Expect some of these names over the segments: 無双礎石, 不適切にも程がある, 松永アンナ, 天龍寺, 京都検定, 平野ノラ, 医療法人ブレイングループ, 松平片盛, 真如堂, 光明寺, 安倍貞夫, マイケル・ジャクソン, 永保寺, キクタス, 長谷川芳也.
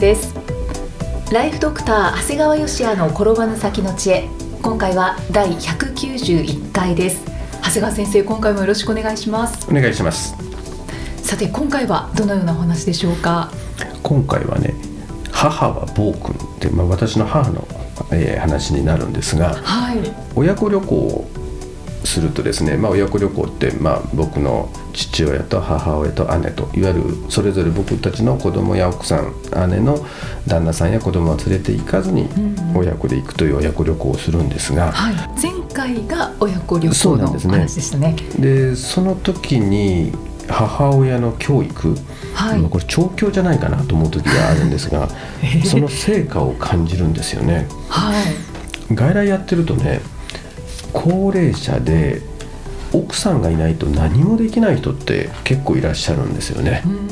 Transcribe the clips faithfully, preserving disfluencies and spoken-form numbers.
です。ライフドクター長谷川芳也の転ばぬ先の知恵、今回はだいひゃくきゅうじゅういっかいです。長谷川先生、今回もよろしくお願いします。お願いします。さて、今回はどのようなお話でしょうか？今回はね、母は暴君って、まあ、私の母の、えー、話になるんですが、はい、親子旅行をするとですね、まあ、親子旅行って、まあ、僕の父親と母親と姉といわゆるそれぞれ僕たちの子供や奥さん、姉の旦那さんや子供を連れて行かずに親子で行くという親子旅行をするんですが、うん、はい、前回が親子旅行の話でしたね。で、その時に母親の教育、はい、これ調教じゃないかなと思う時があるんですが、えー、その成果を感じるんですよね、はい、外来やってるとね、高齢者で奥さんがいないと何もできない人って結構いらっしゃるんですよね、うんうんうん、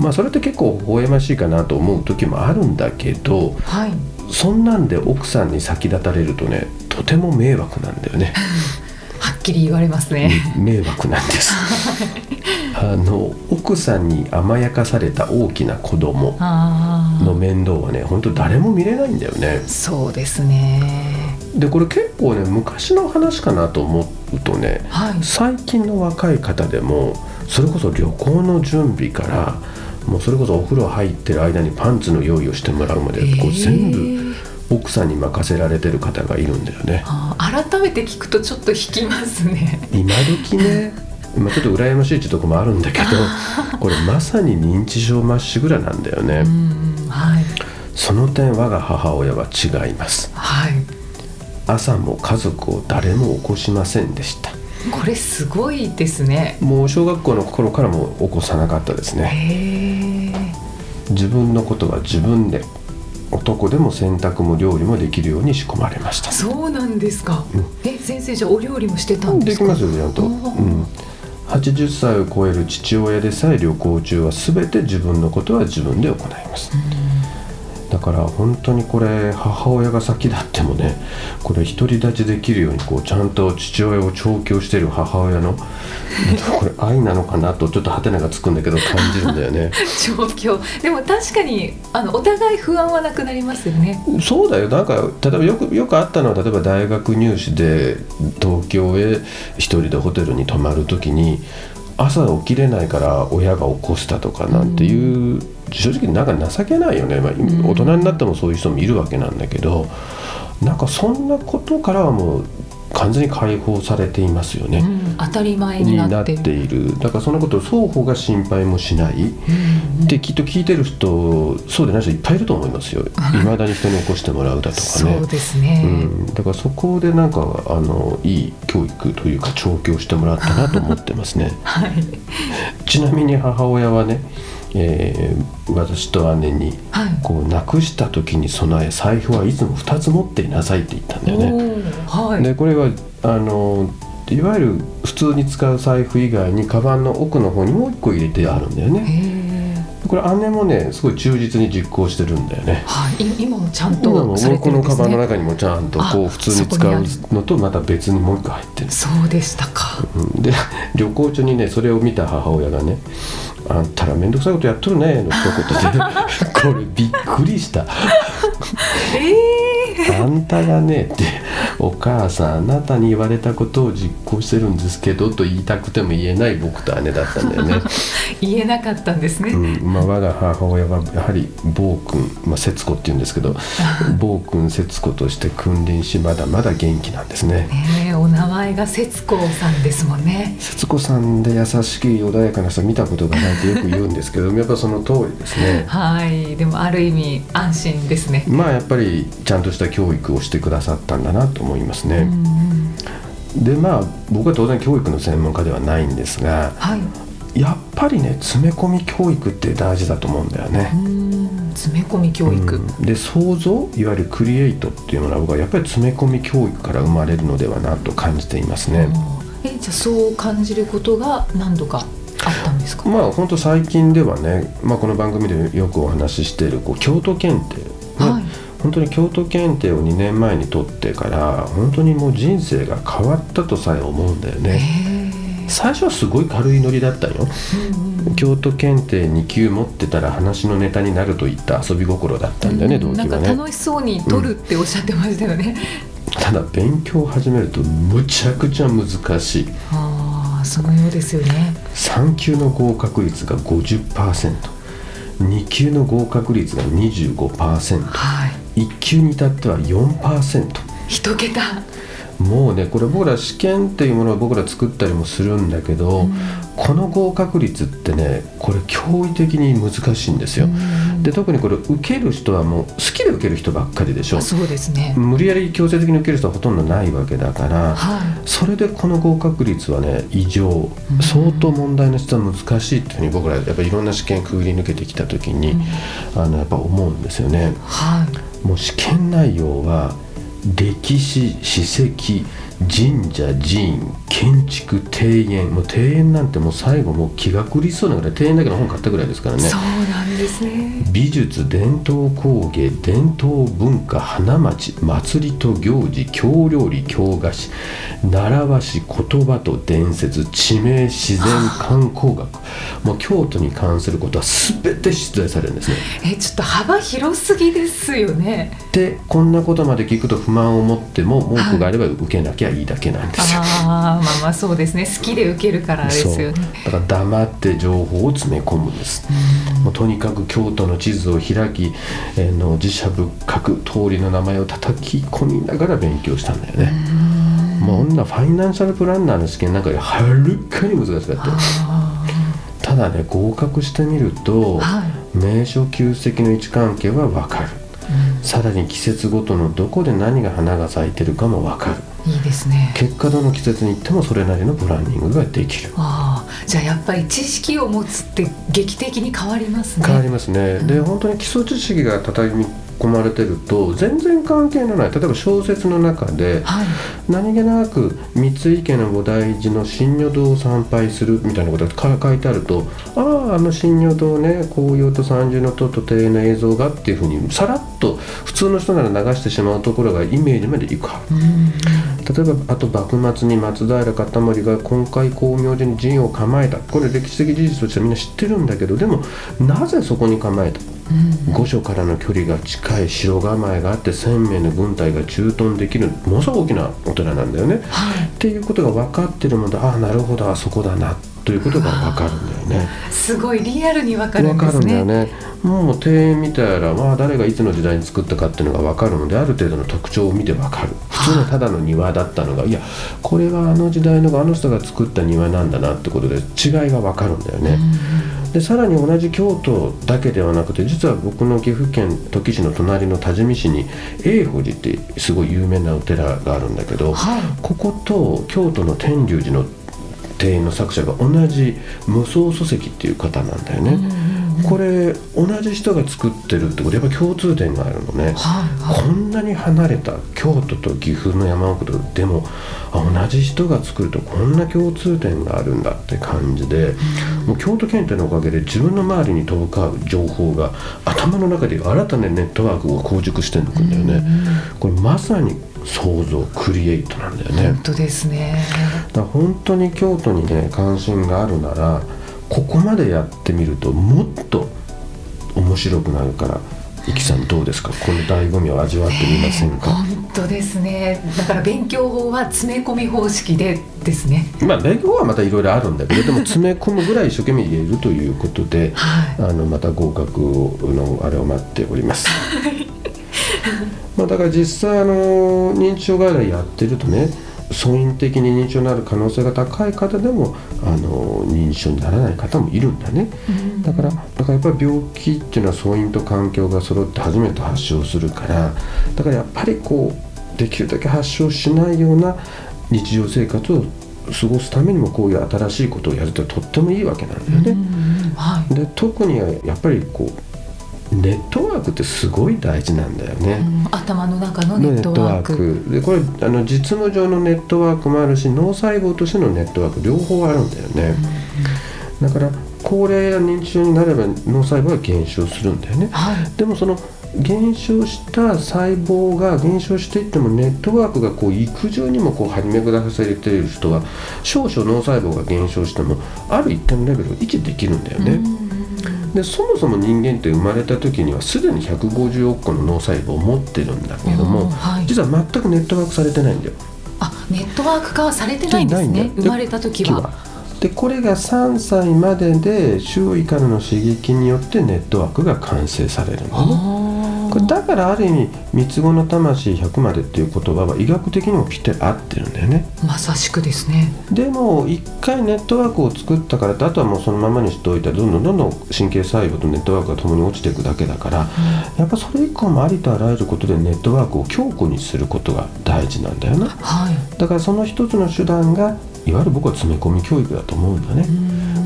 まあそれって結構微笑ましいかなと思う時もあるんだけど、はい、そんなんで奥さんに先立たれるとね、とても迷惑なんだよねはっきり言われますね。迷惑なんですあの奥さんに甘やかされた大きな子供の面倒はね、本当誰も見れないんだよね。そうですね。で、これ結構ね、昔の話かなと思うとね、はい、最近の若い方でもそれこそ旅行の準備からもうそれこそお風呂入ってる間にパンツの用意をしてもらうまで、えー、こう全部奥さんに任せられてる方がいるんだよね。あ、改めて聞くとちょっと引きますね今時ね、まあ、ちょっと羨ましいってとこもあるんだけどこれまさに認知症まっしぐらなんだよね。うん、はい、その点我が母親は違います。はい、朝も家族を誰も起こしませんでした。これすごいですね。もう小学校の頃からも起こさなかったですね。へ、自分のことは自分で、男でも洗濯も料理もできるように仕込まれました。そうなんですか、うん、え、先生、じゃあお料理もしてたんですか？できますよ、ちゃんと、うん、はちじゅっさいを超える父親でさえ旅行中は全て自分のことは自分で行います。だから本当にこれ、母親が先立ってもね、これ独り立ちできるようにこうちゃんと父親を調教している母親のこれ愛なのかなと、ちょっとハテナがつくんだけど感じるんだよね調教。でも確かにあのお互い不安はなくなりますよね。そうだよ。なんか例えばよくよくあったのは、例えば大学入試で東京へ一人でホテルに泊まるときに朝起きれないから親が起こしたとかなんていう、うん、正直なんか情けないよね、まあ、大人になってもそういう人もいるわけなんだけど、うん、なんかそんなことからはもう完全に解放されていますよね、うん、当たり前になってい る, っているだからそのことを双方が心配もしない、うん、できっと聞いてる人、そうでない人いっぱいいると思いますよ。未だに人に起こしてもらうだとかねそうですね、うん、だからそこでなんかあのいい教育というか調教してもらったなと思ってますね、はい、ちなみに母親はね、えー、私と姉に、はい、こうなくした時に備え財布はいつもふたつ持っていなさいって言ったんだよね、はい、でこれはあのいわゆる普通に使う財布以外にカバンの奥の方にもういっこ入れてあるんだよね。これ姉もねすごい忠実に実行してるんだよね、はい、今もちゃんとされてるんですね。このカバンの中にもちゃんとこう普通に使うのとまた別にもういっこ入ってる。そうでしたか。で旅行中にねそれを見た母親がね、あんたらめんどくさいことやっとるねの一言でこれびっくりした、えー、あんたがねって、お母さんあなたに言われたことを実行してるんですけどと言いたくても言えない僕と姉だったんだよね言えなかったんですね、うん、まあ、我が母親はやはり暴君、まあ、節子って言うんですけど暴君節子として君臨し、まだまだ元気なんですね、えー、お名前が節子さんですもんね。節子さんで優しく穏やかな人見たことがないよく言うんですけど、やっぱその通りですねはい、でもある意味安心ですね。まあやっぱりちゃんとした教育をしてくださったんだなと思いますね。でまあ僕は当然教育の専門家ではないんですが、はい、やっぱりね詰め込み教育って大事だと思うんだよね。うん詰め込み教育、うん、で創造いわゆるクリエイトっていうものは僕はやっぱり詰め込み教育から生まれるのではなと感じていますね。えじゃあそう感じることが何度かあったんですか。まあ本当最近ではね、まあ、この番組でよくお話ししているこう京都検定、ねはい、本当に京都検定をにねんまえに取ってから本当にもう人生が変わったとさえ思うんだよね。最初はすごい軽いノリだったよ、うんうん、京都検定にきゅう持ってたら話のネタになるといった遊び心だったんだよね、うん、同期はねなんか楽しそうに取るっておっしゃってましたよね、うん、ただ勉強を始めるとむちゃくちゃ難しい。そのようですよね。さん級の合格率が ごじゅっパーセント、に級の合格率が にじゅうごパーセント、はい、いっ級に至っては よんパーセント、 一桁。もうねこれ僕ら試験っていうものを僕ら作ったりもするんだけど、うん、この合格率ってねこれ驚異的に難しいんですよ、うん、で特にこれ受ける人はもう好きで受ける人ばっかりでしょ。そうですね。無理やり強制的に受ける人はほとんどないわけだから、はい、それでこの合格率はね異常、うん、相当問題の質は難しいっていうふうに僕らやっぱりいろんな試験くぐり抜けてきた時に、うん、あのやっぱ思うんですよね、はい、もう試験内容は歴史、史跡、神社、寺院、建築、庭園、もう庭園なんてもう最後もう気が狂いそうなぐらい庭園だけの本買ったぐらいですからね。そうなんですね。美術、伝統工芸、伝統文化、花街、祭りと行事、京料理、京菓子、習わし、言葉と伝説、地名、自然、観光学、もう京都に関することは全て出題されるんですね。えちょっと幅広すぎですよね。でこんなことまで聞くと不満を持っても文句があれば受けなきゃいいだけなんですよ。あまあまあそうですね。好きで受けるからですよね。だから黙って情報を詰め込むんです。もうとにかく京都の地図を開き、えー、の寺社仏閣通りの名前を叩き込みながら勉強したんだよね。もう女ファイナンシャルプランナーの試験なんかよりはるかに難しかったよ。ただね合格してみると、はい、名所旧跡の位置関係は分かる。さらに季節ごとのどこで何が花が咲いてるかも分かる。いいですね。結果どの季節に行ってもそれなりのプランニングができる。ああ、じゃあやっぱり知識を持つって劇的に変わりますね。変わりますね、うん、で本当に基礎知識が叩き込まれてると全然関係のない例えば小説の中で、はい、何気なく三井家の菩提寺の真如堂を参拝するみたいなことが書いてあるとあああの真如堂ね紅葉と三重の塔と庭園の映像がっていうふうにさらっと普通の人なら流してしまうところがイメージまでいくはず。例えばあと幕末に松平片盛が今回光明寺に陣を構えたこれ歴史的事実としてみんな知ってるんだけどでもなぜそこに構えた御所からの距離が近い城構えがあってせん名の軍隊が駐屯できるものすごく大きなお寺なんだよね、はい、っていうことが分かってるもんでああなるほどあそこだなということが分かるんだよね。すごいリアルに分かるんですね。分かるんだよね。もう庭園見たら、まあ、誰がいつの時代に作ったかっていうのが分かるのである程度の特徴を見て分かる。普通のただの庭だったのがいやこれはあの時代のあの人が作った庭なんだなってことで違いが分かるんだよね。でさらに同じ京都だけではなくて実は僕の岐阜県土岐市の隣の多治見市に永保寺ってすごい有名なお寺があるんだけど、はい、ここと京都の天龍寺の庭園の作者が同じ無双礎石っていう方なんだよね、うんうん、これ同じ人が作ってるってことやっぱ共通点があるのね、はいはい、こんなに離れた京都と岐阜の山奥でも同じ人が作るとこんな共通点があるんだって感じで、うん、もう京都検定のおかげで自分の周りに飛び交う情報が頭の中で新たなネットワークを構築していくんだよね、うん、これまさに創造クリエイトなんだよね。本当ですね。だ本当に京都にね関心があるならここまでやってみるともっと面白くなるからイキさんどうですかこの醍醐味を味わってみませんか。本当ですね。だから勉強法は詰め込み方式でですね、まあ、勉強法はまたいろいろあるんだけどでも詰め込むぐらい一生懸命言えるということで、はい、あのまた合格のあれを待っておりますまあだから実際あの認知症外来やってるとね素因的に認知症になる可能性が高い方でもあの認知症にならない方もいるんだね、うん、だから、だからやっぱり病気っていうのは素因と環境が揃って初めて発症するからだからやっぱりこうできるだけ発症しないような日常生活を過ごすためにもこういう新しいことをやるととってもいいわけなんだよね、うんはい、で特にやっぱりこうネットワークってすごい大事なんだよね、うん、頭の中のネットワーク、 ネットワークで、これあの実務上のネットワークもあるし脳細胞としてのネットワーク両方あるんだよね、うん、だから高齢や認知症になれば脳細胞は減少するんだよね、はい、でもその減少した細胞が減少していってもネットワークがこう育児にもこう張り巡らされている人は少々脳細胞が減少してもある一定のレベルを維持できるんだよね。でそもそも人間って生まれた時にはすでにひゃくごじゅうおくこの脳細胞を持ってるんだけども、はい、実は全くネットワークされてないんだよ。あ、ネットワーク化はされてないんですね。生まれた時はでこれがさんさいまでで周囲からの刺激によってネットワークが完成されるんだね。これだからある意味三つ子の魂ひゃくまでっていう言葉は医学的にもきて合ってるんだよね。まさしくですね。でも一回ネットワークを作ったからってあとはもうそのままにしておいたらどんどんどんどん神経細胞とネットワークが共に落ちていくだけだから、うん、やっぱそれ以降もありとあらゆることでネットワークを強固にすることが大事なんだよね、はい、だからその一つの手段がいわゆる僕は詰め込み教育だと思うんだね。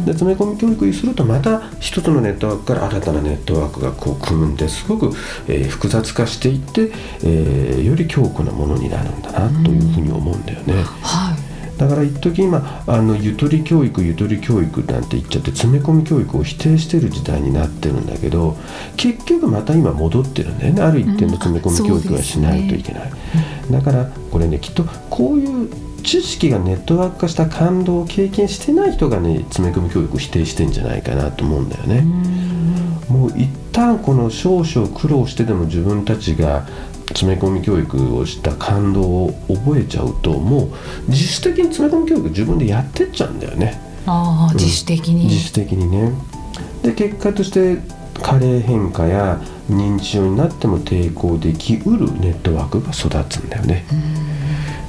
で詰め込み教育にするとまた一つのネットワークから新たなネットワークがこう組むんですごく、えー、複雑化していって、えー、より強固なものになるんだなというふうに思うんだよね、はい、だから一時今あのゆとり教育ゆとり教育なんて言っちゃって詰め込み教育を否定している時代になってるんだけど結局また今戻ってるんだよね。ある一定の詰め込み教育はしないといけない、うんそうですね、だからこれねきっとこういう知識がネットワーク化した感動を経験してない人がね詰め込み教育を否定してんじゃないかなと思うんだよね。もう一旦この少々苦労してでも自分たちが詰め込み教育をした感動を覚えちゃうともう自主的に詰め込み教育自分でやってっちゃうんだよね。あ、うん、自主的に自主的にね。で結果として加齢変化や認知症になっても抵抗できうるネットワークが育つんだよね。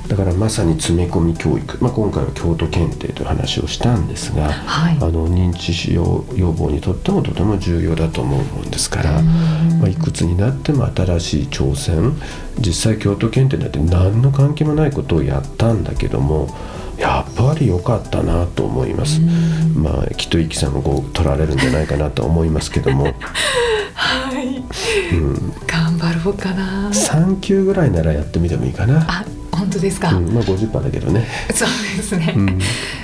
だからまさに詰め込み教育、まあ、今回は京都検定という話をしたんですが、はい、あの認知症予防にとってもとても重要だと思うもんですから、まあ、いくつになっても新しい挑戦実際京都検定なんて何の関係もないことをやったんだけどもやっぱり良かったなと思います、まあ、きっとイキさんもこう取られるんじゃないかなと思いますけどもはい、うん、頑張ろうかな。さん級ぐらいならやってみてもいいかな。あ本当ですか、うん、まあ ごじゅっパーセント だけどね。そうですね、うん、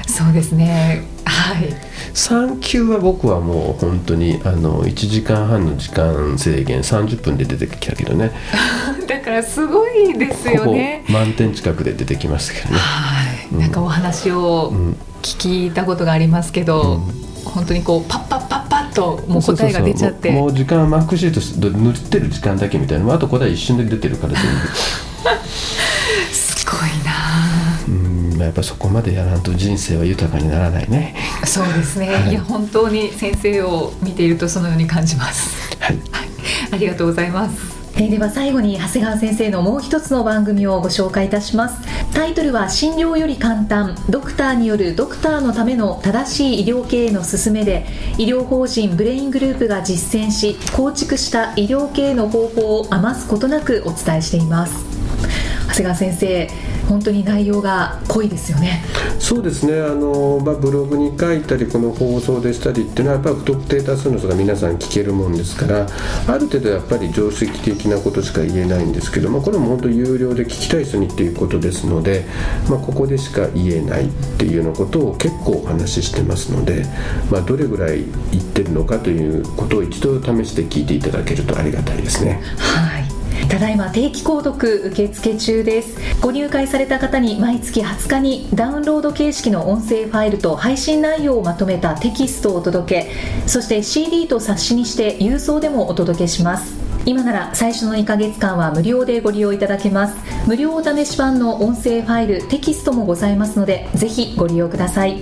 そうですね、はい、さん級は僕はもう本当にあのいちじかんはんの時間制限さんじゅっぷんで出てきたけどねだからすごいですよね。ほぼ満点近くで出てきましたけどね。はい、うん、なんかお話を聞いたことがありますけど、うん、本当にこうパッパッパッパッともう答えが出ちゃってそうそうそう も, うもう時間マークシート塗ってる時間だけみたいなあと答え一瞬で出てるから全部すごいな。うん、まあ、やっぱりそこまでやらんと人生は豊かにならないね。そうですね、はい、いや本当に先生を見ているとそのように感じます、はいはい、ありがとうございます。えー、では最後に長谷川先生のもう一つの番組をご紹介いたします。タイトルは診療より簡単ドクターによるドクターのための正しい医療経営の勧めで医療法人ブレイングループが実践し構築した医療経営の方法を余すことなくお伝えしています。長谷川先生本当に内容が濃いですよね。そうですね、あの、まあ、ブログに書いたりこの放送でしたりっていうのはやっぱり不特定多数の人が皆さん聞けるもんですからある程度やっぱり常識的なことしか言えないんですけどもこれも本当有料で聞きたい人にっていうことですので、まあ、ここでしか言えないっていうようなことを結構お話ししてますので、まあ、どれぐらい言ってるのかということを一度試して聞いていただけるとありがたいですね。はい、ただいま定期購読受付中です。ご入会された方に毎月はつかにダウンロード形式の音声ファイルと配信内容をまとめたテキストをお届けそして シーディー と冊子にして郵送でもお届けします。今なら最初のにかげつかんは無料でご利用いただけます。無料お試し版の音声ファイルテキストもございますのでぜひご利用ください。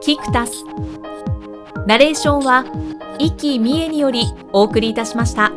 キクタス、ナレーションは生きみえによりお送りいたしました。